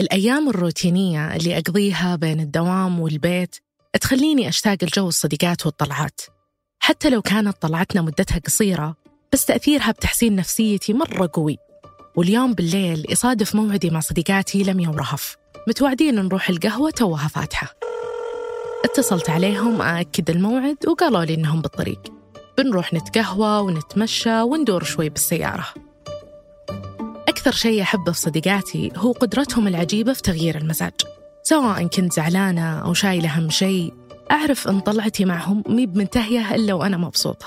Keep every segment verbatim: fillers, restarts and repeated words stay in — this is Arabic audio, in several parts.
الأيام الروتينية اللي أقضيها بين الدوام والبيت تخليني أشتاق الجو الصديقات والطلعات، حتى لو كانت طلعتنا مدتها قصيرة، بس تأثيرها بتحسين نفسيتي مرة قوي. واليوم بالليل يصادف موعدي مع صديقاتي لمياء ورهف، متوعدين نروح القهوة توها فاتحة. اتصلت عليهم أأكد الموعد وقالوا لي إنهم بالطريق، بنروح نتقهوى ونتمشى وندور شوي بالسيارة. أكثر شيء أحبه في صديقاتي هو قدرتهم العجيبة في تغيير المزاج، سواء كنت زعلانة أو شايلة هم شيء، أعرف أن طلعتي معهم مي بمنتهية إلا وأنا مبسوطة.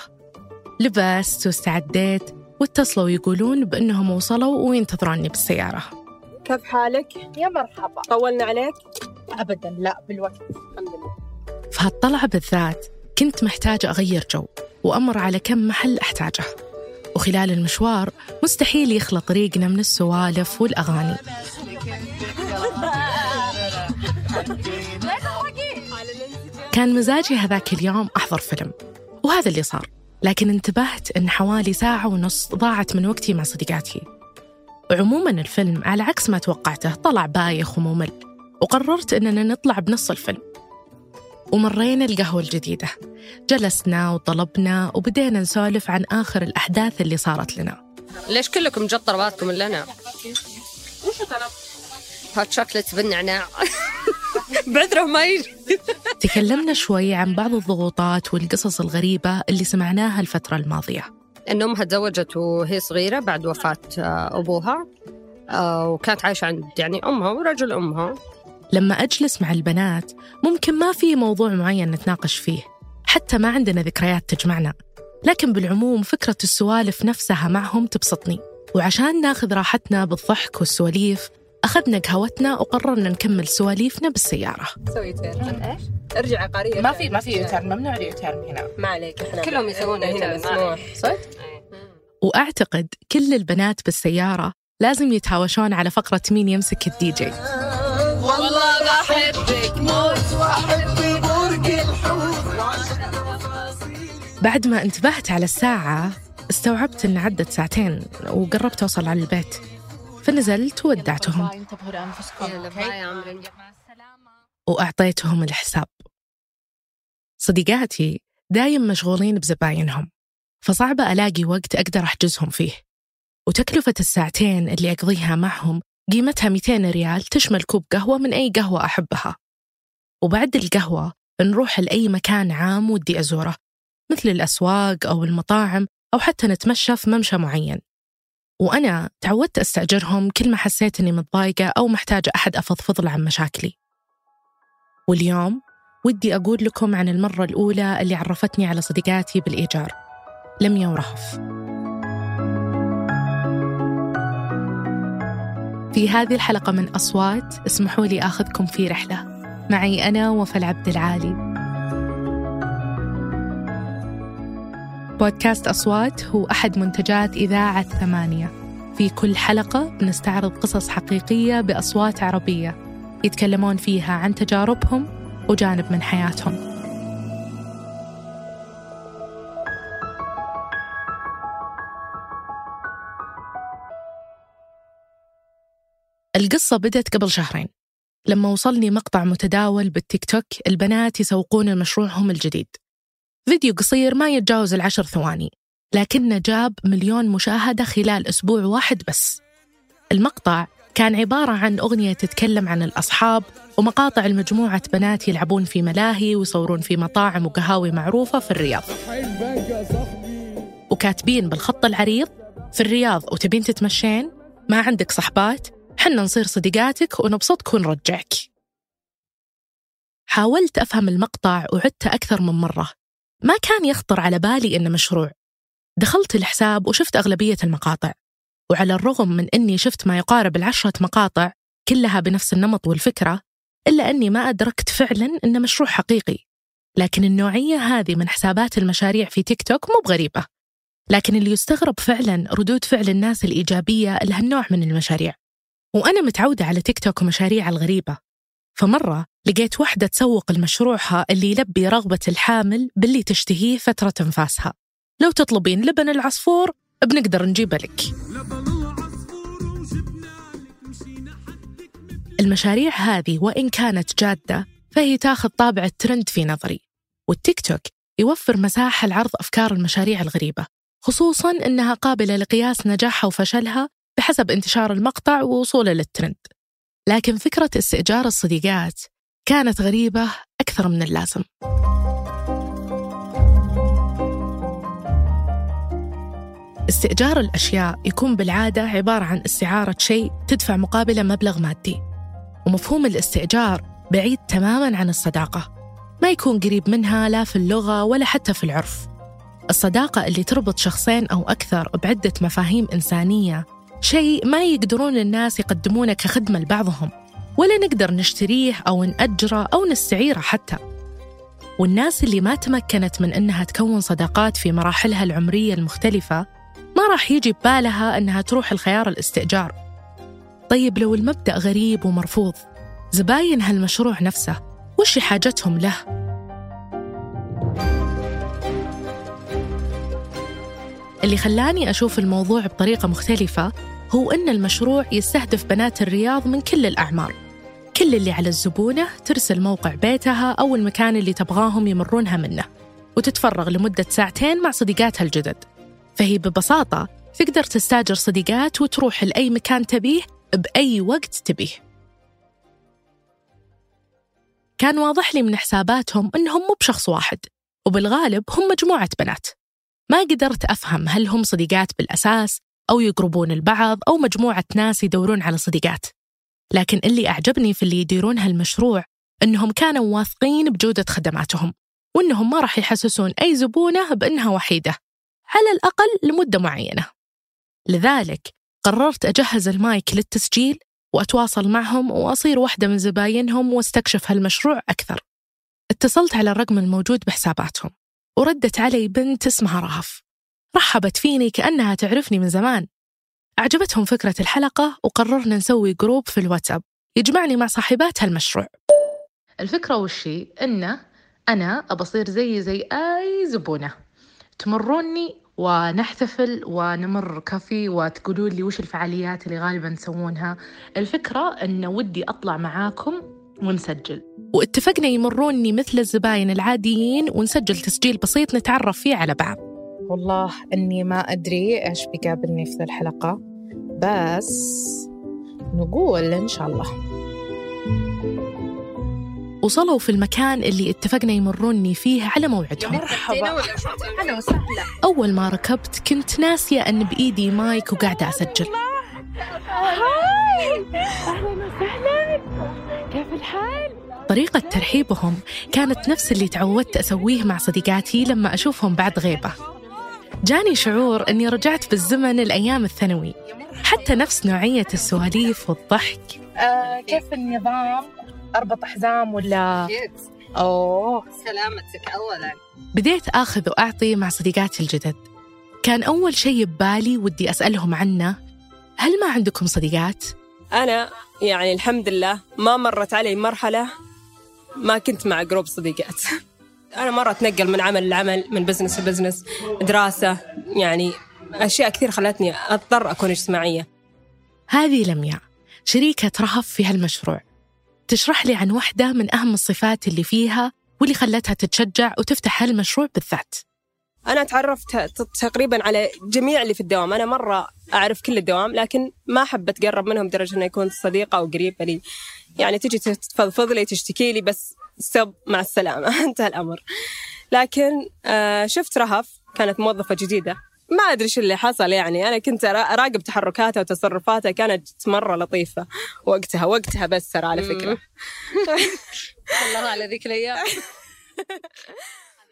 لبست واستعديت واتصلوا يقولون بأنهم وصلوا وينتظروني بالسيارة. كيف حالك؟ يا مرحبا، طولنا عليك؟ أبدا، لا بالوقت الحمد لله. في هالطلعة بالذات كنت محتاجة أغير جو وأمر على كم محل أحتاجه، وخلال المشوار مستحيل يخلى طريقنا من السوالف والأغاني. كان مزاجي هذاك اليوم أحضر فيلم، وهذا اللي صار، لكن انتبهت أن حوالي ساعة ونص ضاعت من وقتي مع صديقاتي. وعموما الفيلم على عكس ما توقعته طلع بايخ وممل، وقررت أننا نطلع بنص الفيلم. ومرينا القهوة الجديدة، جلسنا وطلبنا وبدينا نسولف عن آخر الأحداث اللي صارت لنا. ليش كلكم جت طلباتكم اللي أنا؟ وش طلب؟ هات شوكلت بالنعناع. بعذره ما يجي. تكلمنا شوي عن بعض الضغوطات والقصص الغريبة اللي سمعناها الفترة الماضية. أن أمها تزوجت وهي صغيرة بعد وفاة أبوها، وكانت عايشة عند يعني أمها ورجل أمها. لما أجلس مع البنات ممكن ما في موضوع معين نتناقش فيه، حتى ما عندنا ذكريات تجمعنا، لكن بالعموم فكرة السوالف نفسها معهم تبسطني. وعشان ناخذ راحتنا بالضحك والسواليف أخذنا قهوتنا وقررنا نكمل سواليفنا بالسيارة. سوي تيرن، إيش؟ ارجع قرية. ما في ما في تيرن، ممنوع التيرن هنا. ما عليك، إحنا كلهم يسوون هنا مسموح. صدق؟ وأعتقد كل البنات بالسيارة لازم يتهاوشون على فقرة مين يمسك الدي جي. والله بحبك موت وأحب برج الحوت. بعد ما انتبهت على الساعة استوعبت أن عدت ساعتين وقربت أوصل على البيت، فنزلت وودعتهم وأعطيتهم الحساب. صديقاتي دايم مشغولين بزباينهم، فصعب ألاقي وقت أقدر أحجزهم فيه، وتكلفة الساعتين اللي أقضيها معهم قيمتها مئتين ريال، تشمل كوب قهوة من أي قهوة أحبها، وبعد القهوة نروح لأي مكان عام ودي أزوره، مثل الأسواق أو المطاعم، أو حتى نتمشى في ممشى معين. وأنا تعودت أستأجرهم كل ما حسيت أني متضايقة أو محتاجة أحد أفضفضل عن مشاكلي. واليوم ودي أقول لكم عن المرة الأولى اللي عرفتني على صديقاتي بالإيجار، لمياء ورهف. في هذه الحلقة من أصوات اسمحوا لي آخذكم في رحلة معي أنا وفاء العبد العالي. بودكاست أصوات هو أحد منتجات إذاعة ثمانية. في كل حلقة بنستعرض قصص حقيقية بأصوات عربية يتكلمون فيها عن تجاربهم وجانب من حياتهم. القصة بدأت قبل شهرين لما وصلني مقطع متداول بالتيك توك، البنات يسوقون مشروعهم الجديد، فيديو قصير ما يتجاوز العشر ثواني لكنه جاب مليون مشاهدة خلال أسبوع واحد بس. المقطع كان عبارة عن أغنية تتكلم عن الأصحاب ومقاطع المجموعة بنات يلعبون في ملاهي ويصورون في مطاعم وقهاوي معروفة في الرياض، وكاتبين بالخط العريض في الرياض وتبين تتمشين، ما عندك صحبات، حنا نصير صديقاتك ونبسطك ونرجعك. حاولت أفهم المقطع وعدت أكثر من مرة، ما كان يخطر على بالي إنه مشروع. دخلت الحساب وشفت أغلبية المقاطع، وعلى الرغم من أني شفت ما يقارب العشرة مقاطع كلها بنفس النمط والفكرة، إلا أني ما أدركت فعلاً إنه مشروع حقيقي. لكن النوعية هذه من حسابات المشاريع في تيك توك مو بغريبة، لكن اللي يستغرب فعلاً ردود فعل الناس الإيجابية لهالنوع من المشاريع. وأنا متعودة على تيك توك ومشاريع الغريبة، فمرة لقيت واحدة تسوق المشروعها اللي يلبي رغبة الحامل باللي تشتهيه فترة انفاسها، لو تطلبين لبن العصفور بنقدر نجيبه لك. المشاريع هذه وإن كانت جادة فهي تاخذ طابع الترند في نظري، والتيك توك يوفر مساحة لعرض أفكار المشاريع الغريبة، خصوصاً أنها قابلة لقياس نجاحها وفشلها بحسب انتشار المقطع ووصوله للترند. لكن فكرة استئجار الصديقات كانت غريبة أكثر من اللازم. استئجار الأشياء يكون بالعادة عبارة عن استعارة شيء تدفع مقابله مبلغ مادي، ومفهوم الاستئجار بعيد تماماً عن الصداقة، ما يكون قريب منها لا في اللغة ولا حتى في العرف. الصداقة اللي تربط شخصين أو أكثر بعدة مفاهيم إنسانية شيء ما يقدرون الناس يقدمونه كخدمة لبعضهم، ولا نقدر نشتريه أو نأجره أو نستعيره حتى. والناس اللي ما تمكنت من أنها تكون صداقات في مراحلها العمرية المختلفة ما راح يجي ببالها أنها تروح الخيار الاستئجار. طيب لو المبدأ غريب ومرفوض، زباين هالمشروع نفسه وش حاجتهم له؟ اللي خلاني أشوف الموضوع بطريقة مختلفة هو أن المشروع يستهدف بنات الرياض من كل الأعمار، كل اللي على الزبونة ترسل موقع بيتها أو المكان اللي تبغاهم يمرونها منه، وتتفرغ لمدة ساعتين مع صديقاتها الجدد. فهي ببساطة تقدر تستاجر صديقات وتروح لأي مكان تبيه بأي وقت تبيه. كان واضح لي من حساباتهم أنهم مو بشخص واحد، وبالغالب هم مجموعة بنات. ما قدرت أفهم هل هم صديقات بالأساس أو يقربون البعض أو مجموعة ناس يدورون على صديقات، لكن اللي أعجبني في اللي يديرون هالمشروع أنهم كانوا واثقين بجودة خدماتهم، وأنهم ما راح يحسسون أي زبونة بأنها وحيدة، على الأقل لمدة معينة. لذلك قررت أجهز المايك للتسجيل وأتواصل معهم وأصير واحدة من زباينهم واستكشف هالمشروع أكثر. اتصلت على الرقم الموجود بحساباتهم وردت علي بنت اسمها رهف، رحبت فيني كأنها تعرفني من زمان. أعجبتهم فكرة الحلقة وقررنا نسوي جروب في الواتساب يجمعني مع صاحبات هالمشروع. الفكرة والشي أنه أنا أبصير زي زي أي زبونة، تمروني ونحتفل ونمر كافي وتقولوا لي وش الفعاليات اللي غالباً نسوونها. الفكرة أن ودي أطلع معاكم ونسجل. واتفقنا يمروني مثل الزباين العاديين ونسجل تسجيل بسيط نتعرف فيه على بعض. والله أني ما أدري إيش بيقابلني في الحلقة، بس نقول إن شاء الله. وصلوا في المكان اللي اتفقنا يمروني فيه على موعدهم. مرحبا، أهلا وسهلا. أول ما ركبت كنت ناسية أن بإيدي مايك وقاعدة أسجل. هاي، أهلا وسهلا، كيف الحال؟ طريقة ترحيبهم كانت نفس اللي تعودت أسويه مع صديقاتي لما أشوفهم بعد غيبة. جاني شعور أني رجعت بالزمن الأيام الثانوي، حتى نفس نوعية السواليف والضحك. آه، كيف النظام؟ أربط حزام ولا؟ أوه سلامتك. أولاً بديت آخذ وأعطي مع صديقاتي الجدد. كان أول شيء ببالي ودي أسألهم عنه، هل ما عندكم صديقات؟ أنا يعني الحمد لله ما مرت علي مرحلة ما كنت مع جروب صديقات. أنا مرة أتنقل من عمل لعمل، من بزنس لبزنس، دراسة، يعني أشياء كثير خلتني أضطر أكون اجتماعية. هذه لمياء شريكة رهف في هالمشروع، تشرح لي عن واحدة من أهم الصفات اللي فيها واللي خلتها تتشجع وتفتح هالمشروع بالذات. أنا تعرفت تقريباً على جميع اللي في الدوام، أنا مرة أعرف كل الدوام، لكن ما أحب أتقرب منهم درجة أن يكون صديقة أو قريبة لي. يعني تجي تفضفض لي، تشتكي لي، بس سب مع السلامة انتهى الأمر. لكن شفت رهف كانت موظفة جديدة، ما أدري شو اللي حصل، يعني أنا كنت أراقب تحركاتها وتصرفاتها، كانت مرة لطيفة وقتها وقتها بس ترى على فكرة الله على ذيك الأيام.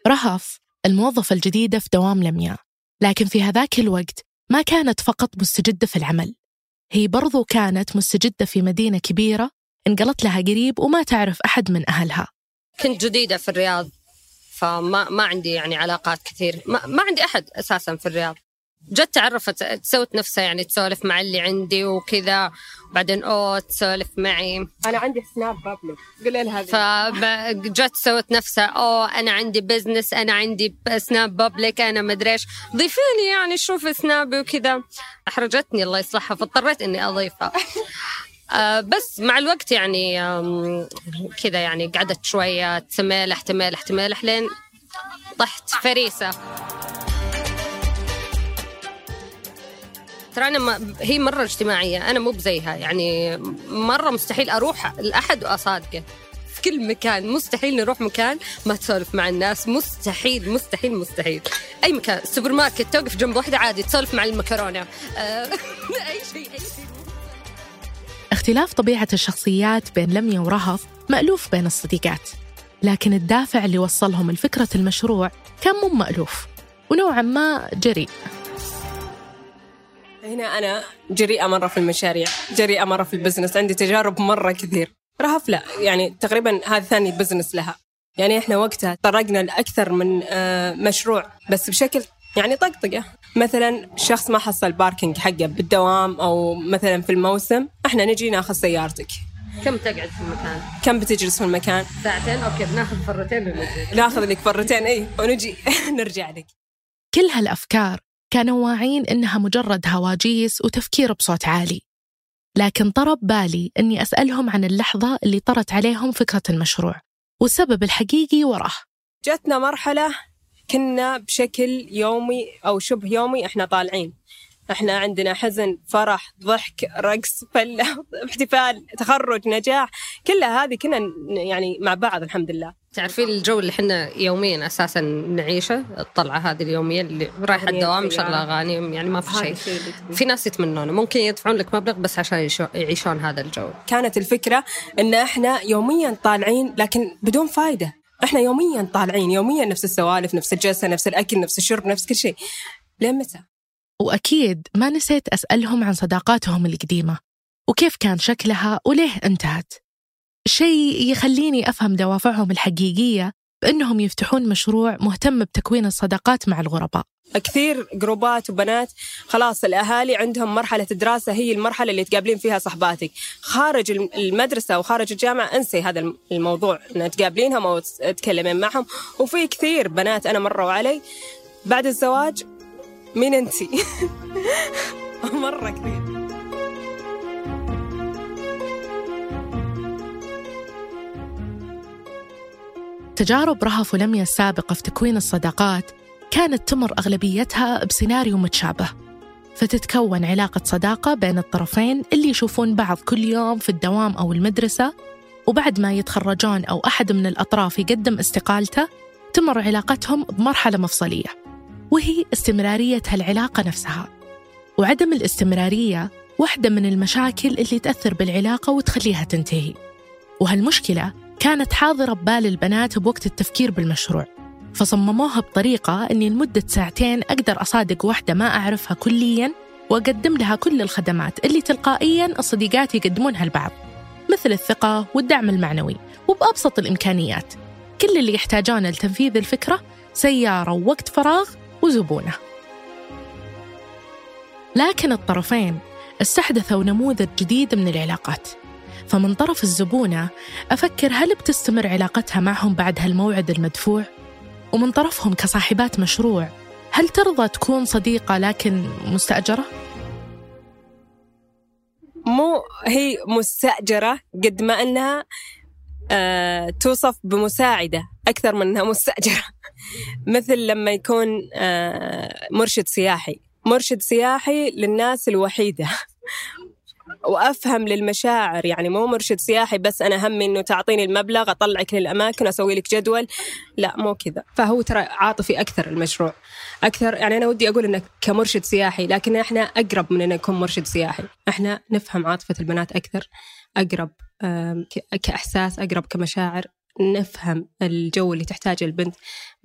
رهف الموظفة الجديدة في دوام لمياء، لكن في هذاك الوقت ما كانت فقط مستجدة في العمل، هي برضو كانت مستجدة في مدينة كبيرة انقلت لها قريب وما تعرف أحد من أهلها. كنت جديدة في الرياض، فما ما عندي يعني علاقات كثير، ما, ما عندي أحد أساساً في الرياض. جت تعرفت، سوت نفسها يعني تسولف مع اللي عندي وكذا، بعدين أوه تسولف معي. أنا عندي سناب بابلو، قولي لها. فجت سوت نفسها أوه أنا عندي بزنس، أنا عندي سناب بابليك، أنا مدريش، ضيفيني يعني شوفي سنابي وكذا. أحرجتني الله يصلحها، فاضطريت إني أضيفها. آه بس مع الوقت يعني كذا يعني قعدت شوية تمالح تمالح تمالح لين طحت فريسة. ترى أنا ما هي مرة اجتماعية، أنا مو بزيها يعني، مرة مستحيل أروح لأحد وأصادقه في كل مكان، مستحيل نروح مكان ما تسولف مع الناس، مستحيل مستحيل مستحيل. أي مكان، سوبر ماركت توقف جنب واحدة عادي تسولف مع المكرونة آه. أي شيء أي شيء. اختلاف طبيعة الشخصيات بين لمياء ورهف مألوف بين الصديقات، لكن الدافع اللي وصلهم لفكرة المشروع كان مو مألوف ونوعا ما جريء. هنا أنا جريئة مرة في المشاريع، جريئة مرة في البزنس، عندي تجارب مرة كثير. رهف لا، يعني تقريبا هذا ثاني بزنس لها، يعني إحنا وقتها طرقنا لأكثر من مشروع بس بشكل يعني طقطقة. مثلا شخص ما حصل باركينج حقه بالدوام أو مثلا في الموسم، إحنا نجي ناخذ سيارتك. كم تقعد في المكان؟ كم بتجلس في المكان؟ ساعتين. أوكي، بناخذ فرتين ونجي. ناخذ لك فرتين إيه ونجي نرجع لك. كل هالأفكار كانوا واعين إنها مجرد هواجيس وتفكير بصوت عالي، لكن طرب بالي إني أسألهم عن اللحظة اللي طرت عليهم فكرة المشروع والسبب الحقيقي وراه. جتنا مرحلة كنا بشكل يومي أو شبه يومي إحنا طالعين، إحنا عندنا حزن، فرح، ضحك، رقص، فلة، احتفال، تخرج، نجاح، كلها هذه كنا يعني مع بعض الحمد لله. تعرفين الجو اللي حنا يومين أساساً نعيشه، الطلعة هذه اليومية اللي رايح الدوام إن شاء الله غانم، يعني ما في شيء. في ناس يتمنونه، ممكن يدفعون لك مبلغ بس عشان يعيشون هذا الجو. كانت الفكرة إن إحنا يومياً طالعين لكن بدون فايدة، إحنا يومياً طالعين، يومياً نفس السوالف، نفس الجلسة، نفس الأكل، نفس الشرب، نفس كل شيء. لين متى؟ وأكيد ما نسيت أسألهم عن صداقاتهم القديمة وكيف كان شكلها وليه انتهت، شيء يخليني أفهم دوافعهم الحقيقية بأنهم يفتحون مشروع مهتم بتكوين الصداقات مع الغرباء. كثير جروبات وبنات خلاص الأهالي عندهم مرحلة دراسة، هي المرحلة اللي تقابلين فيها صحباتك خارج المدرسة وخارج الجامعة. أنسي هذا الموضوع أن تقابلينهم أو تتكلمين معهم. وفي كثير بنات أنا مروا علي بعد الزواج، مين أنتي؟ مرة كثير. تجارب رهف ولمياء السابقة في تكوين الصداقات كانت تمر أغلبيتها بسيناريو متشابه، فتتكون علاقة صداقة بين الطرفين اللي يشوفون بعض كل يوم في الدوام أو المدرسة، وبعد ما يتخرجون أو أحد من الأطراف يقدم استقالته تمر علاقتهم بمرحلة مفصلية، وهي استمرارية هالعلاقة نفسها. وعدم الاستمرارية واحدة من المشاكل اللي تأثر بالعلاقة وتخليها تنتهي، وهالمشكلة كانت حاضرة ببال البنات بوقت التفكير بالمشروع، فصمموها بطريقة أني لمدة ساعتين أقدر أصادق واحدة ما أعرفها كلياً وأقدم لها كل الخدمات اللي تلقائياً الصديقات يقدمونها البعض، مثل الثقة والدعم المعنوي، وبأبسط الإمكانيات كل اللي يحتاجونه لتنفيذ الفكرة، سيارة ووقت فراغ وزبونة. لكن الطرفين استحدثوا نموذج جديد من العلاقات، فمن طرف الزبونة أفكر هل بتستمر علاقتها معهم بعد هالموعد المدفوع؟ ومن طرفهم كصاحبات مشروع هل ترضى تكون صديقة لكن مستأجرة؟ مو هي مستأجرة قد ما أنها آه توصف بمساعدة أكثر من أنها مستأجرة. مثل لما يكون آه مرشد سياحي، مرشد سياحي للناس الوحيدة وأفهم للمشاعر، يعني مو مرشد سياحي بس أنا همي إنه تعطيني المبلغ أطلعك للأماكن أسوي لك جدول، لا مو كذا. فهو ترى عاطفي أكثر المشروع أكثر، يعني أنا ودي أقول إنه كمرشد سياحي لكن إحنا أقرب من إنه يكون مرشد سياحي، إحنا نفهم عاطفة البنات أكثر، أقرب كأحساس، أقرب كمشاعر، نفهم الجو اللي تحتاجه البنت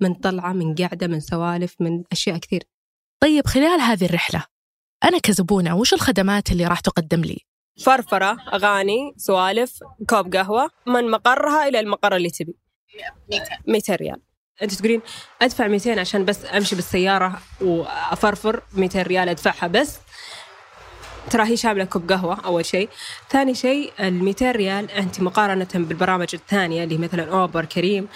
من طلعة، من قاعدة، من سوالف، من أشياء كثير. طيب خلال هذه الرحلة أنا كزبونة وش الخدمات اللي راح تقدم لي؟ فرفرة، أغاني، سوالف، كوب قهوة، من مقرها إلى المقر اللي تبي مئتين ريال. أنت تقولين أدفع مئتين عشان بس أمشي بالسيارة وأفرفر، مئتين ريال أدفعها بس؟ ترى هي شاملة كوب قهوة أول شيء، ثاني شيء المئتين ريال أنت مقارنة بالبرامج الثانية اللي مثلا أوبر، كريم،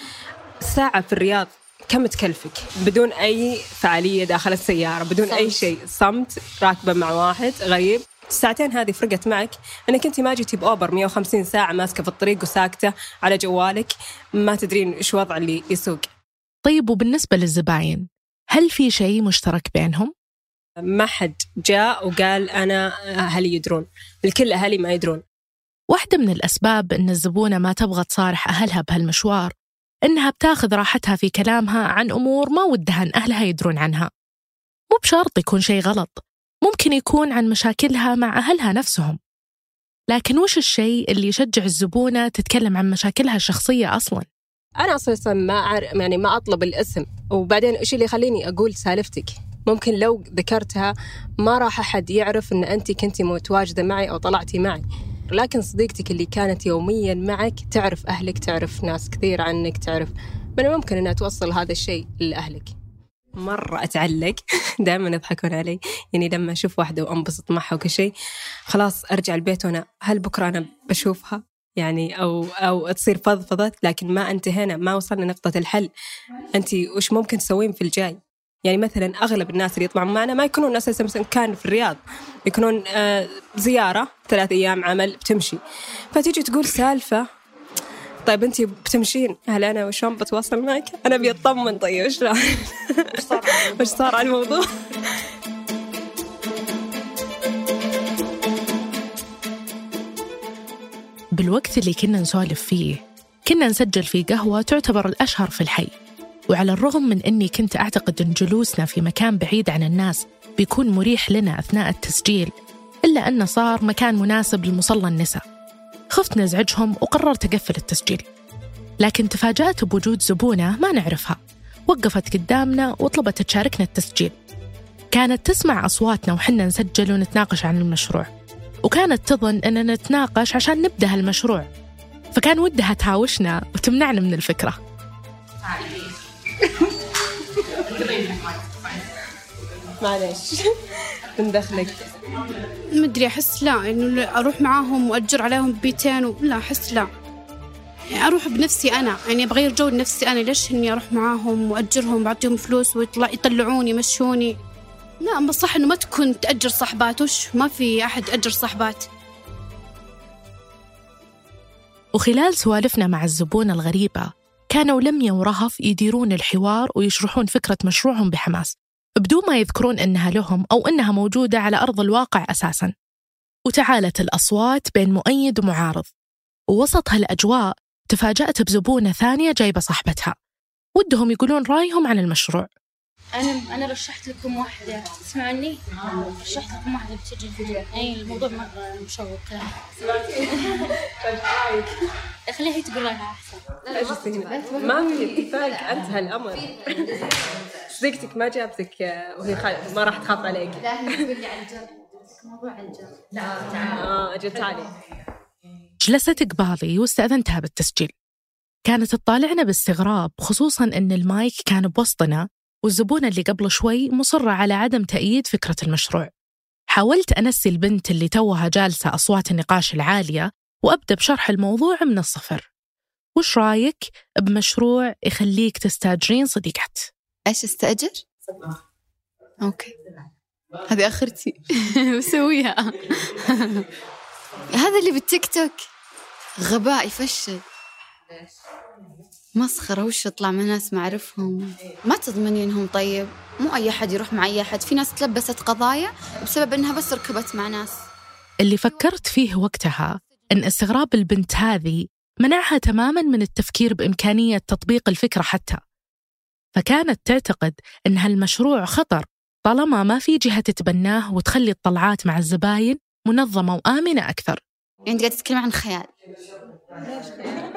ساعة في الرياض كم تكلفك بدون أي فعالية داخل السيارة، بدون صمت. أي شيء، صمت، راكبة مع واحد غريب، الساعتين هذه فرقت معك انك انت ما جيتي باوبر مية وخمسين ساعه ماسكه في الطريق وساكته على جوالك، ما تدرين ايش وضع اللي يسوق. طيب وبالنسبه للزباين، هل في شيء مشترك بينهم؟ ما حد جاء وقال انا اهلي يدرون، الكل اهلي ما يدرون. واحده من الاسباب ان الزبونه ما تبغى تصارح اهلها بهالمشوار انها بتاخذ راحتها في كلامها عن امور ما ودها ان اهلها يدرون عنها. مو بشرط يكون شيء غلط، ممكن يكون عن مشاكلها مع أهلها نفسهم. لكن وش الشيء اللي يشجع الزبونة تتكلم عن مشاكلها الشخصية أصلاً؟ أنا أصلاً ما أعرف، يعني ما أطلب الاسم، وبعدين إيش اللي يخليني أقول سالفتك؟ ممكن لو ذكرتها ما راح أحد يعرف إن أنت كنتي متواجدة معي أو طلعتي معي، لكن صديقتك اللي كانت يومياً معك تعرف أهلك، تعرف ناس كثير عنك، تعرف من ممكن أنها توصل هذا الشيء لأهلك. مرة أتعلق دائما يضحكون علي، يعني لما أشوف واحدة وأنبسط معها وكل شيء خلاص أرجع البيت وأنا هل بكرة أنا بشوفها يعني أو أو تصير فضفضت، لكن ما انتهينا، ما وصلنا نقطة الحل. أنت وش ممكن تسوين في الجاي؟ يعني مثلا أغلب الناس اللي يطلعون معنا ما يكونون ناس مثلا كانوا في الرياض، يكونون زيارة ثلاث أيام عمل بتمشي، فتيجي تقول سالفة طيب أنتي بتمشين، هل أنا وشون بتواصل معك؟ أنا بيطمن طيب وش راح وش صار على الموضوع؟ بالوقت اللي كنا نسولف فيه كنا نسجل في قهوة تعتبر الأشهر في الحي، وعلى الرغم من أني كنت أعتقد أن جلوسنا في مكان بعيد عن الناس بيكون مريح لنا أثناء التسجيل، إلا أنه صار مكان مناسب لمصلى النساء. خفت نزعجهم وقررت أقفل التسجيل، لكن تفاجأت بوجود زبونة ما نعرفها وقفت قدامنا وطلبت تشاركنا التسجيل. كانت تسمع أصواتنا وحنا نسجل ونتناقش عن المشروع، وكانت تظن أننا نتناقش عشان نبدأ هالمشروع، فكان ودها تهاوشنا وتمنعنا من الفكرة. معلش بندخلك مدري، أحس لا إنه أروح معاهم وأجر عليهم بيتين و... لا أحس لا، يعني أروح بنفسي أنا، يعني بغير جو نفسي أنا، ليش إني أروح معاهم وأجرهم بعطيهم فلوس ويطلع يطلعوني يمشوني؟ لا، بس صح إنه ما تكون تأجر صحبات، وش ما في أحد أجر صحبات. وخلال سوالفنا مع الزبونة الغريبة كانوا لمياء ورهف يديرون الحوار ويشرحون فكرة مشروعهم بحماس بدون ما يذكرون أنها لهم أو أنها موجودة على أرض الواقع أساساً. وتعالت الأصوات بين مؤيد ومعارض، ووسط هالأجواء تفاجأت بزبونة ثانية جايبة صاحبتها ودهم يقولون رأيهم عن المشروع. أنا أنا رشحت لكم واحدة، تسمعني؟ رشحت لكم واحدة بتسجل فيديو. أي الموضوع مرة مشوق. أخليها هي تقول لها أحسن. ما في اتفاق أنت هالأمر. صديقتك ما جابتك وهي خا ما راح تخاف عليك. لا هي تقول لي على الجر، موضوع على الجر. لا تعال. آه أجت علي. جلست قبالي واستأذنتها بالتسجيل. كانت تطالعنا باستغراب، خصوصا إن المايك كان بوسطنا والزبونة اللي قبل شوي مصرة على عدم تأييد فكرة المشروع. حاولت أنسي البنت اللي توها جالسة أصوات النقاش العالية وأبدأ بشرح الموضوع من الصفر. وش رايك بمشروع يخليك تستأجرين صديقات؟ إيش استأجر؟ أوكي، هذه آخرتي بسويها. هذا اللي بالتيك توك غباء يفشل، مسخرة. وش اطلع مع ناس ما اعرفهم، ما تضمنينهم. طيب مو اي احد يروح مع اي احد، في ناس تلبست قضايا بسبب انها بس ركبت مع ناس. اللي فكرت فيه وقتها ان استغراب البنت هذه منعها تماما من التفكير بامكانية تطبيق الفكرة حتى، فكانت تعتقد ان هالمشروع خطر طالما ما في جهة تتبناه وتخلي الطلعات مع الزباين منظمة وآمنة اكثر. يعني قاعد تتكلم عن خيال،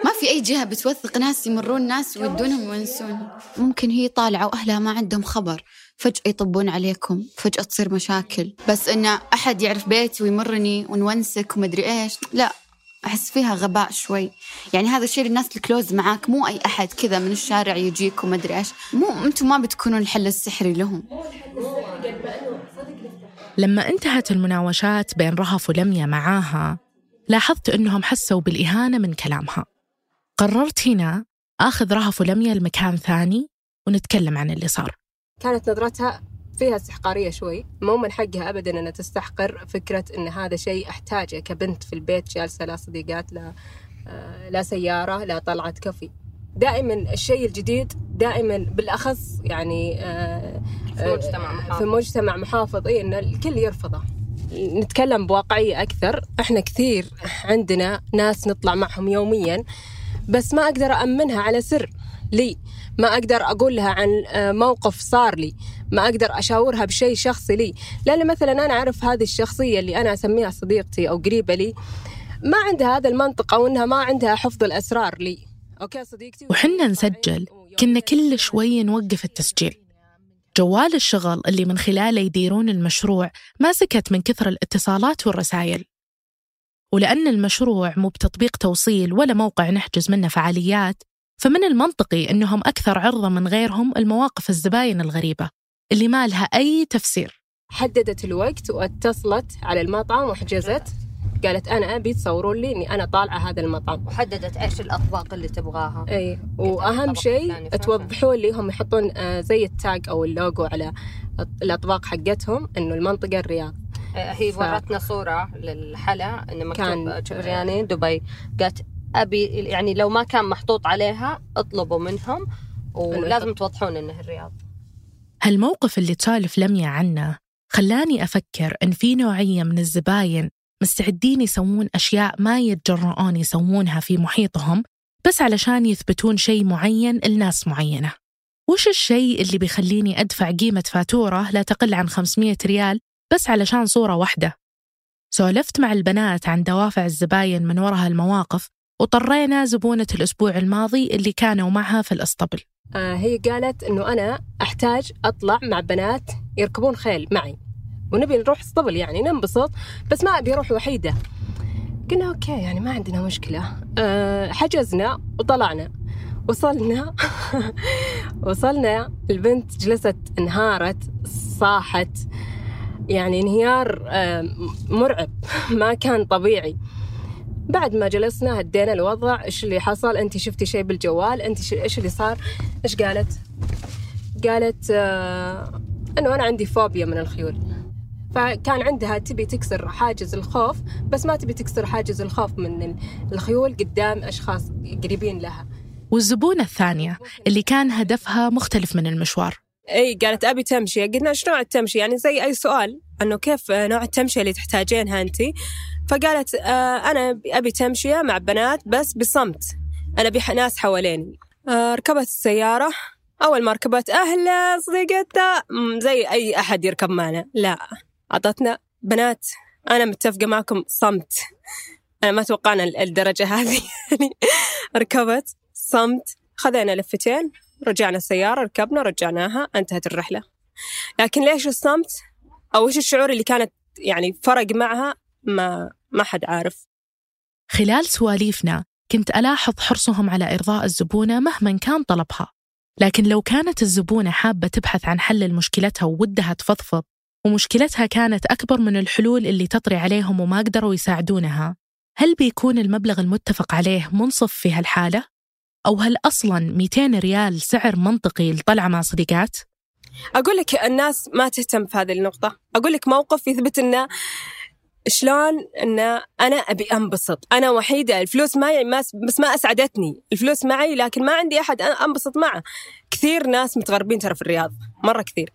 ما في أي جهة بتوثق ناس يمرون ناس ويودونهم وينسون. ممكن هي طالعة وأهلها ما عندهم خبر، فجأة يطبون عليكم، فجأة تصير مشاكل. بس إن أحد يعرف بيتي ويمرني ونونسك ومدري إيش، لا أحس فيها غباء شوي. يعني هذا الشيء للناس الكلوز معاك، مو أي أحد كذا من الشارع يجيك ومدري إيش. مو أنتم ما بتكونون الحل السحري لهم. لما انتهت المناوشات بين رهف ولمياء معاها لاحظت أنهم حسوا بالإهانة من كلامها. قررت هنا أخذ رهف ولمياء لمكان ثاني ونتكلم عن اللي صار. كانت نظرتها فيها استحقارية شوي، مو من حقها أبداً أنها تستحقر فكرة أن هذا شيء أحتاجه كبنت في البيت جالسة لا صديقات لا لا سيارة لا طلعة كافي. دائماً الشيء الجديد دائماً بالأخص يعني في مجتمع محافظ, في مجتمع محافظ إيه أن الكل يرفضه. نتكلم بواقعية أكثر، إحنا كثير عندنا ناس نطلع معهم يومياً بس ما أقدر أأمنها على سر لي، ما أقدر أقول لها عن موقف صار لي، ما أقدر أشاورها بشيء شخصي لي، لأن مثلا أنا أعرف هذه الشخصية اللي أنا أسميها صديقتي أو قريبة لي ما عندها هذا المنطق أو أنها ما عندها حفظ الأسرار لي. أوكي صديقتي. وحنا نسجل كنا كل شوي نوقف التسجيل. جوال الشغل اللي من خلاله يديرون المشروع ما سكت من كثر الاتصالات والرسائل، ولأن المشروع مو بتطبيق توصيل ولا موقع نحجز منه فعاليات، فمن المنطقي أنهم أكثر عرضة من غيرهم المواقف الزباين الغريبة اللي ما لها أي تفسير. حددت الوقت واتصلت على المطعم وحجزت، قالت أنا أبي تصورون لي أني أنا طالعة هذا المطعم، وحددت إيش الأطباق اللي تبغاها. أي وأهم شيء توضحوا لي، هم يحطون زي التاج أو اللوجو على الأطباق حقتهم أنه المنطقة الرياض. هي ف... ورتنا صورة للحلا إنه مكتوب تشبرياني دبي، قالت أبي يعني لو ما كان محطوط عليها اطلبوا منهم ولازم توضحون إنه الرياض. هالموقف اللي تسالف لمياء عنه خلاني أفكر إن في نوعية من الزباين مستعدين يسوون أشياء ما يتجرؤون يسوونها في محيطهم بس علشان يثبتون شيء معين لناس معينة. وش الشيء اللي بيخليني أدفع قيمة فاتورة لا تقل عن خمسمية ريال بس علشان صورة واحدة؟ سولفت مع البنات عن دوافع الزباين من وراء المواقف، وطرينا زبونة الأسبوع الماضي اللي كانوا معها في الأسطبل. آه هي قالت أنه أنا أحتاج أطلع مع بنات يركبون خيل معي ونبي نروح أسطبل يعني ننبسط، بس ما أبي أروح وحيدة. قلنا أوكي يعني ما عندنا مشكلة. آه حجزنا وطلعنا، وصلنا وصلنا البنت جلست انهارت، صاحت يعني انهيار مرعب ما كان طبيعي. بعد ما جلسنا هدينا الوضع، إيش اللي حصل؟ أنت شفتي شيء بالجوال؟ أنت إيش اللي صار؟ إيش قالت؟ قالت آه أنه أنا عندي فوبيا من الخيول. فكان عندها تبي تكسر حاجز الخوف بس ما تبي تكسر حاجز الخوف من الخيول قدام أشخاص قريبين لها. والزبونة الثانية اللي كان هدفها مختلف من المشوار، أي قالت أبي تمشي. قلنا إيش نوع التمشي؟ يعني زي أي سؤال أنه كيف نوع التمشي اللي تحتاجينها أنت؟ فقالت آه أنا أبي تمشي مع بنات بس بصمت، أنا أبي ناس حواليني. آه ركبت السيارة، أول ما ركبت أهلا صديقتها زي أي أحد يركب معنا، لا أعطتنا بنات أنا متفقة معكم صمت. أنا ما توقعنا الدرجة هذه يعني. ركبت صمت، خذينا لفتين، رجعنا السيارة، ركبنا رجعناها، انتهت الرحلة. لكن ليش الصمت أو إيش الشعور اللي كانت يعني فرق معها ما ما حد عارف. خلال سواليفنا كنت ألاحظ حرصهم على إرضاء الزبونة مهما كان طلبها، لكن لو كانت الزبونة حابة تبحث عن حل لمشكلتها وودها تفضفض ومشكلتها كانت أكبر من الحلول اللي تطري عليهم وما قدروا يساعدونها، هل بيكون المبلغ المتفق عليه منصف في هالحالة؟ أو هل أصلاً مئتين ريال سعر منطقي لطلع مع صديقات؟ أقول لك الناس ما تهتم في هذه النقطة. أقول لك موقف يثبت إنه شلون إنه أنا أبي أنبسط، أنا وحيدة، الفلوس معي بس ما أسعدتني، الفلوس معي لكن ما عندي أحد أنبسط معه. كثير ناس متغربين ترى في الرياض مرة كثير.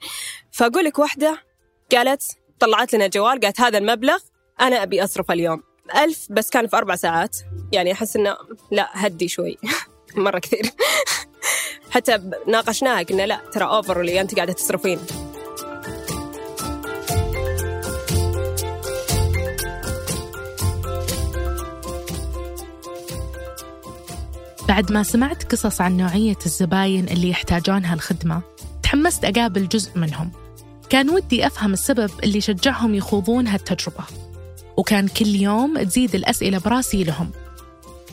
فأقول لك واحدة قالت طلعت لنا جوال قالت هذا المبلغ أنا أبي أصرف اليوم ألف بس كان في أربع ساعات، يعني أحس إنه لا هدي شوي مرة كثير. حتى ناقشناها قلنا لا ترى أوفر اللي أنت قاعدة تصرفين. بعد ما سمعت قصص عن نوعية الزباين اللي يحتاجونها الخدمة تحمست أقابل جزء منهم. كان ودي أفهم السبب اللي شجعهم يخوضون هالتجربة، وكان كل يوم تزيد الأسئلة براسي لهم.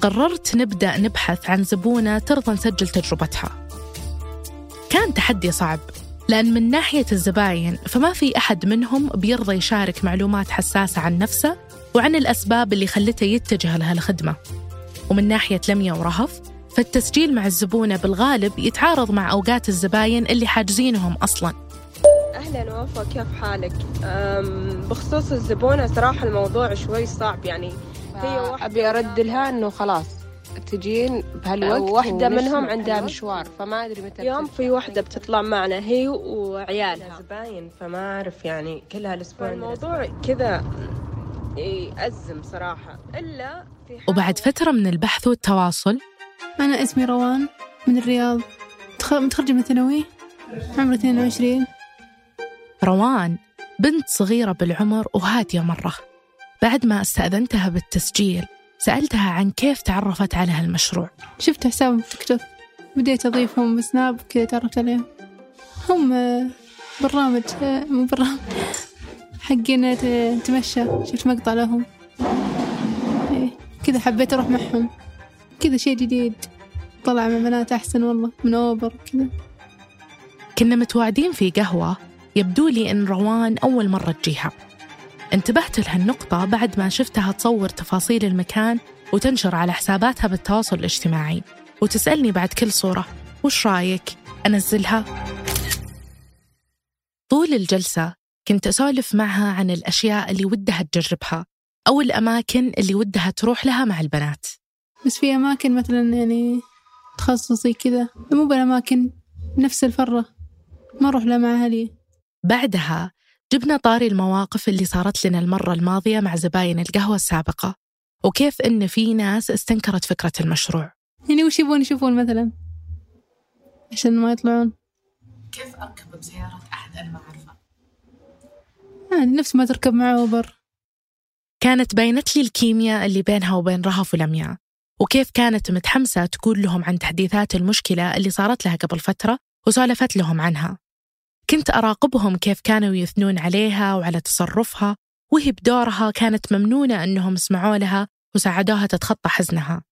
قررت نبدأ نبحث عن زبونة ترضى نسجل تجربتها. كان تحدي صعب، لأن من ناحية الزباين فما في أحد منهم بيرضى يشارك معلومات حساسة عن نفسه وعن الأسباب اللي خلته يتجه لهالخدمة. ومن ناحية لمياء ورهف فالتسجيل مع الزبونة بالغالب يتعارض مع أوقات الزباين اللي حاجزينهم أصلاً. أهلا وفاء، كيف حالك؟ بخصوص الزبونة صراحة الموضوع شوي صعب، يعني هي واحدة أبي أرد لها أنه خلاص تجين بهالوقت، وواحدة منهم عندها مشوار فما أدري متى. يوم في واحدة بتطلع معنا هي وعيالها زباين، فما أعرف يعني كلها الأسبوع الموضوع كذا يأزم صراحة. إلا في وبعد فترة من البحث والتواصل، أنا اسمي روان من الرياض، متخرجة من الثانوي، عمري اثنين وعشرين. روان بنت صغيرة بالعمر وهادية مرة. بعد ما استأذنتها بالتسجيل سألتها عن كيف تعرفت على هالمشروع. شفت حسابهم في تيك توك، بديت أضيفهم بسناب كذا، تعرفت عليهم. هم برنامج مو برنامج حقنا تمشى، شفت مقطع لهم كذا حبيت أروح معهم، كذا شيء جديد طلع مع بنات أحسن والله من أوبر كذا. كنا متواعدين في قهوة، يبدو لي إن روان أول مرة تجيها. انتبهت لها النقطة بعد ما شفتها تصور تفاصيل المكان وتنشر على حساباتها بالتواصل الاجتماعي، وتسألني بعد كل صورة وش رأيك أنزلها؟ طول الجلسة كنت أسولف معها عن الأشياء اللي ودها تجربها أو الأماكن اللي ودها تروح لها مع البنات. بس في أماكن مثلا يعني تخصصي كذا، مو بالأماكن نفس الفرة ما أروح لها مع أهلي. بعدها جبنا طاري المواقف اللي صارت لنا المرة الماضية مع زباين القهوة السابقة، وكيف إن في ناس استنكرت فكرة المشروع. يعني وش يبون يشوفون مثلا عشان ما يطلعون؟ كيف أركب بسيارة أحد أنا ما أعرفه؟ يعني نفس ما تركب مع أوبر. كانت بينت لي الكيمياء اللي بينها وبين رهف ولمياء، وكيف كانت متحمسة تقول لهم عن تحديثات المشكلة اللي صارت لها قبل فترة وسالفت لهم عنها. كنت أراقبهم كيف كانوا يثنون عليها وعلى تصرفها، وهي بدورها كانت ممنونة أنهم سمعوا لها وساعدوها تتخطى حزنها.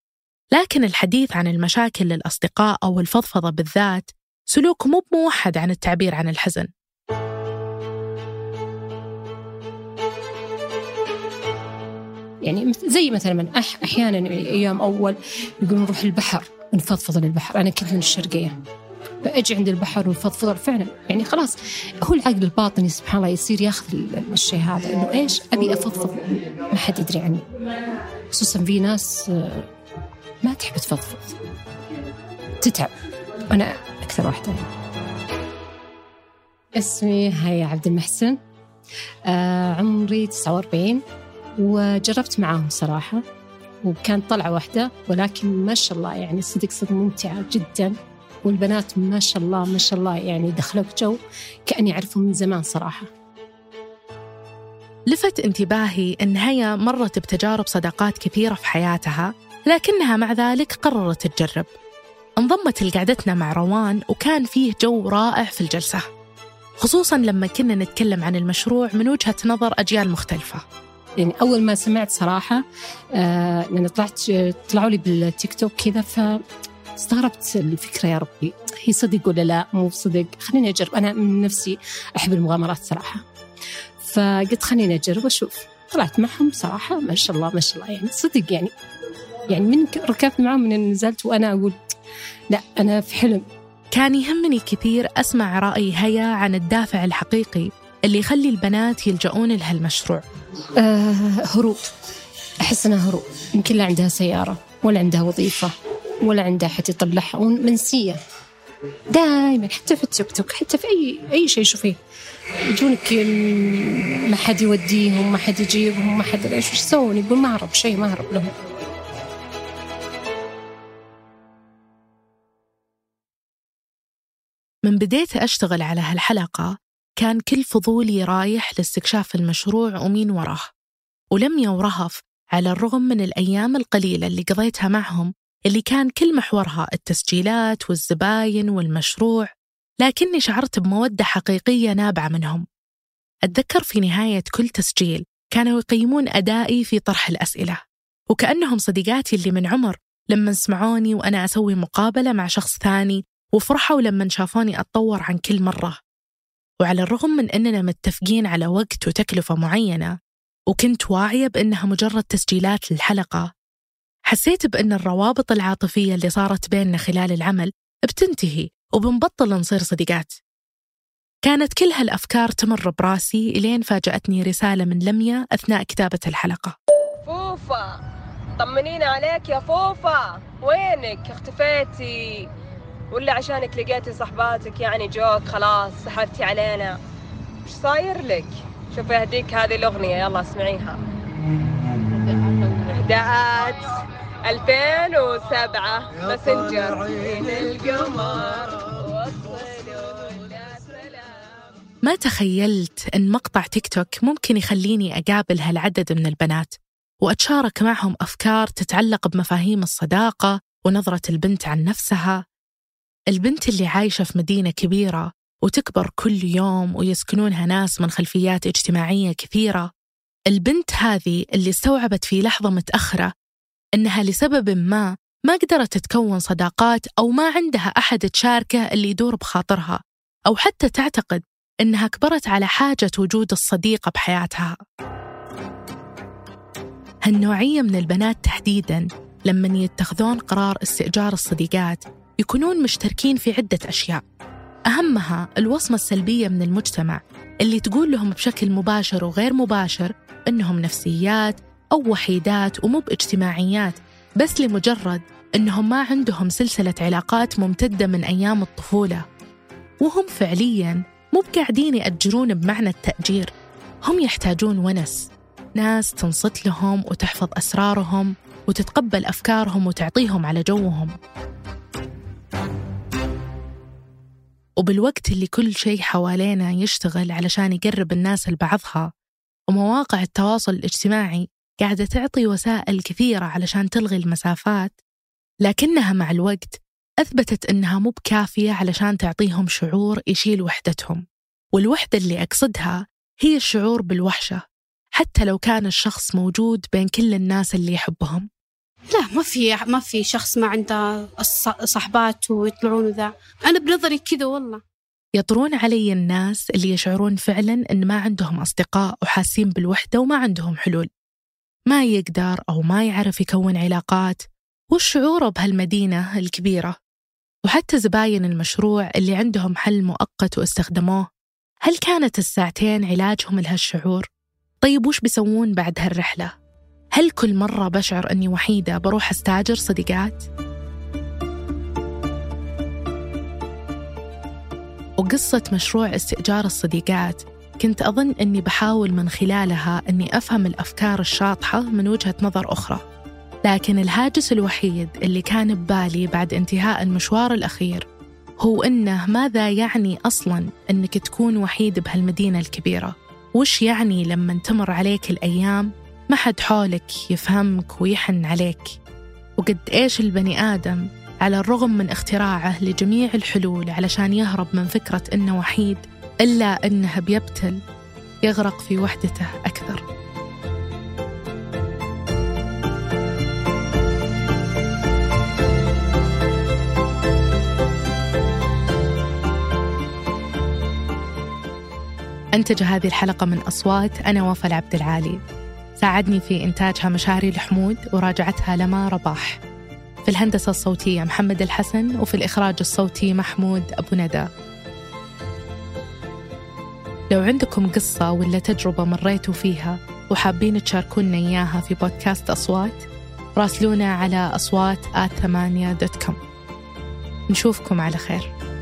لكن الحديث عن المشاكل للأصدقاء أو الفضفضة بالذات سلوك مو بموحد عن التعبير عن الحزن. يعني زي مثلا من أح أحيانا أيام أول يقولون نروح البحر نفضفض للبحر. أنا كنت من الشرقية، فأجي عند البحر والفضفضة فعلا يعني خلاص هو العقل الباطني سبحان الله يصير ياخذ الشيء هذا، إنه إيش أبي أفضفض ما حد يدري عني، خصوصا في ناس ما تحب تفضفض تتعب. أنا أكثر واحدة. اسمي هيا عبد المحسن، عمري تسعة وأربعين، وجربت معاهم صراحة وكان طلعة واحدة، ولكن ما شاء الله يعني صدق صدق ممتعة جدا، والبنات ما شاء الله ما شاء الله يعني دخلوا بجو كأني أعرفهم من زمان صراحة. لفت انتباهي أن هي مرت بتجارب صداقات كثيرة في حياتها، لكنها مع ذلك قررت تجرب. انضمت لقعدتنا مع روان وكان فيه جو رائع في الجلسة، خصوصاً لما كنا نتكلم عن المشروع من وجهة نظر أجيال مختلفة. يعني أول ما سمعت صراحة آه لأن طلعت طلعوا لي بالتيك توك كذا، ف استغربت الفكرة، يا ربي هي صدق ولا لا مو صدق، خليني أجرب. أنا من نفسي أحب المغامرات صراحة، فقلت خليني أجرب وأشوف. طلعت معهم صراحة ما شاء الله ما شاء الله يعني صدق يعني يعني من ركبت معهم من نزلت وأنا أقول لا أنا في حلم. كان يهمني كثير أسمع رأي هيا عن الدافع الحقيقي اللي يخلي البنات يلجؤون لهالمشروع. أه هروب، أحس أنها هروب، يمكن لا عندها سيارة ولا عندها وظيفة ولا عندها حتى يطلعها، ومنسية دائما حتى في التيك توك حتى في أي أي شيء شوفيه يجونك ما حد يوديهم ما حد يجيبهم ما حد إيش وش يسوون، يقول ما هرب شيء ما هرب لهم. من بديت أشتغل على هالحلقة كان كل فضولي رايح لاستكشاف المشروع ومين وراه. ولمياء ورهف على الرغم من الأيام القليلة اللي قضيتها معهم اللي كان كل محورها التسجيلات والزباين والمشروع، لكني شعرت بمودة حقيقية نابعة منهم. أتذكر في نهاية كل تسجيل كانوا يقيمون أدائي في طرح الأسئلة، وكأنهم صديقاتي اللي من عمر لما سمعوني وأنا أسوي مقابلة مع شخص ثاني، وفرحوا لما شافوني أتطور عن كل مرة. وعلى الرغم من أننا متفقين على وقت وتكلفة معينة، وكنت واعية بأنها مجرد تسجيلات للحلقة، حسيت بأن الروابط العاطفية اللي صارت بيننا خلال العمل بتنتهي وبنبطل نصير صديقات. كانت كل هالأفكار تمر براسي إلين فاجأتني رسالة من لمياء أثناء كتابة الحلقة. فوفا طمنينا عليك يا فوفا، وينك اختفيتي؟ ولا عشانك لقيتي صحباتك يعني جوك خلاص سحبتي علينا؟ مش صاير لك؟ شوف يهديك هذه الأغنية، يلا اسمعيها. إهداءات ألفين وسبعة ماسنجر. عين القمر. ما تخيلت أن مقطع تيك توك ممكن يخليني أقابل هالعدد من البنات وأتشارك معهم أفكار تتعلق بمفاهيم الصداقة ونظرة البنت عن نفسها. البنت اللي عايشة في مدينة كبيرة وتكبر كل يوم ويسكنونها ناس من خلفيات اجتماعية كثيرة، البنت هذه اللي استوعبت في لحظة متأخرة أنها لسبب ما ما قدرت تتكون صداقات أو ما عندها أحد تشاركه اللي يدور بخاطرها، أو حتى تعتقد إنها كبرت على حاجة وجود الصديقة بحياتها. هالنوعية من البنات تحديداً لمن يتخذون قرار استئجار الصديقات يكونون مشتركين في عدة أشياء، أهمها الوصمة السلبية من المجتمع اللي تقول لهم بشكل مباشر وغير مباشر إنهم نفسيات أو وحيدات ومو باجتماعيات، بس لمجرد إنهم ما عندهم سلسلة علاقات ممتدة من أيام الطفولة، وهم فعلياً مو بقاعدين يأجرون بمعنى التأجير، هم يحتاجون ونس، ناس تنصت لهم وتحفظ أسرارهم وتتقبل أفكارهم وتعطيهم على جوهم. وبالوقت اللي كل شيء حوالينا يشتغل علشان يقرب الناس لبعضها، ومواقع التواصل الاجتماعي قاعدة تعطي وسائل كثيرة علشان تلغي المسافات، لكنها مع الوقت أثبتت أنها مو بكافية علشان تعطيهم شعور يشيل وحدتهم. والوحدة اللي أقصدها هي الشعور بالوحشة حتى لو كان الشخص موجود بين كل الناس اللي يحبهم. لا، ما في ما في شخص ما عنده صحبات ويطلعون وذا، أنا بنظري كذا والله. يطرون علي الناس اللي يشعرون فعلا أن ما عندهم أصدقاء وحاسين بالوحدة وما عندهم حلول، ما يقدر أو ما يعرف يكون علاقات، والشعور بهالمدينة الكبيرة، وحتى زباين المشروع اللي عندهم حل مؤقت واستخدموه، هل كانت الساعتين علاجهم لهالشعور؟ طيب وش بيسوون بعد هالرحلة؟ هل كل مرة بشعر أني وحيدة بروح أستاجر صديقات؟ وقصة مشروع استئجار الصديقات كنت أظن أني بحاول من خلالها أني أفهم الأفكار الشاطحة من وجهة نظر أخرى، لكن الهاجس الوحيد اللي كان ببالي بعد انتهاء المشوار الأخير هو إنه ماذا يعني أصلاً إنك تكون وحيد بهالمدينة الكبيرة؟ وش يعني لما تمر عليك الأيام ما حد حولك يفهمك ويحن عليك؟ وقد إيش البني آدم على الرغم من اختراعه لجميع الحلول علشان يهرب من فكرة إنه وحيد، إلا إنه بيبتل يغرق في وحدته أكثر. أنتج هذه الحلقة من أصوات أنا وفاء العبد العالي، ساعدني في إنتاجها مشاري الحمود وراجعتها لما رباح، في الهندسة الصوتية محمد الحسن، وفي الإخراج الصوتي محمود أبو ندى. لو عندكم قصة ولا تجربة مريتوا فيها وحابين تشاركونا إياها في بودكاست أصوات، راسلونا على أصوات آت ثمانية دوت كوم. نشوفكم على خير.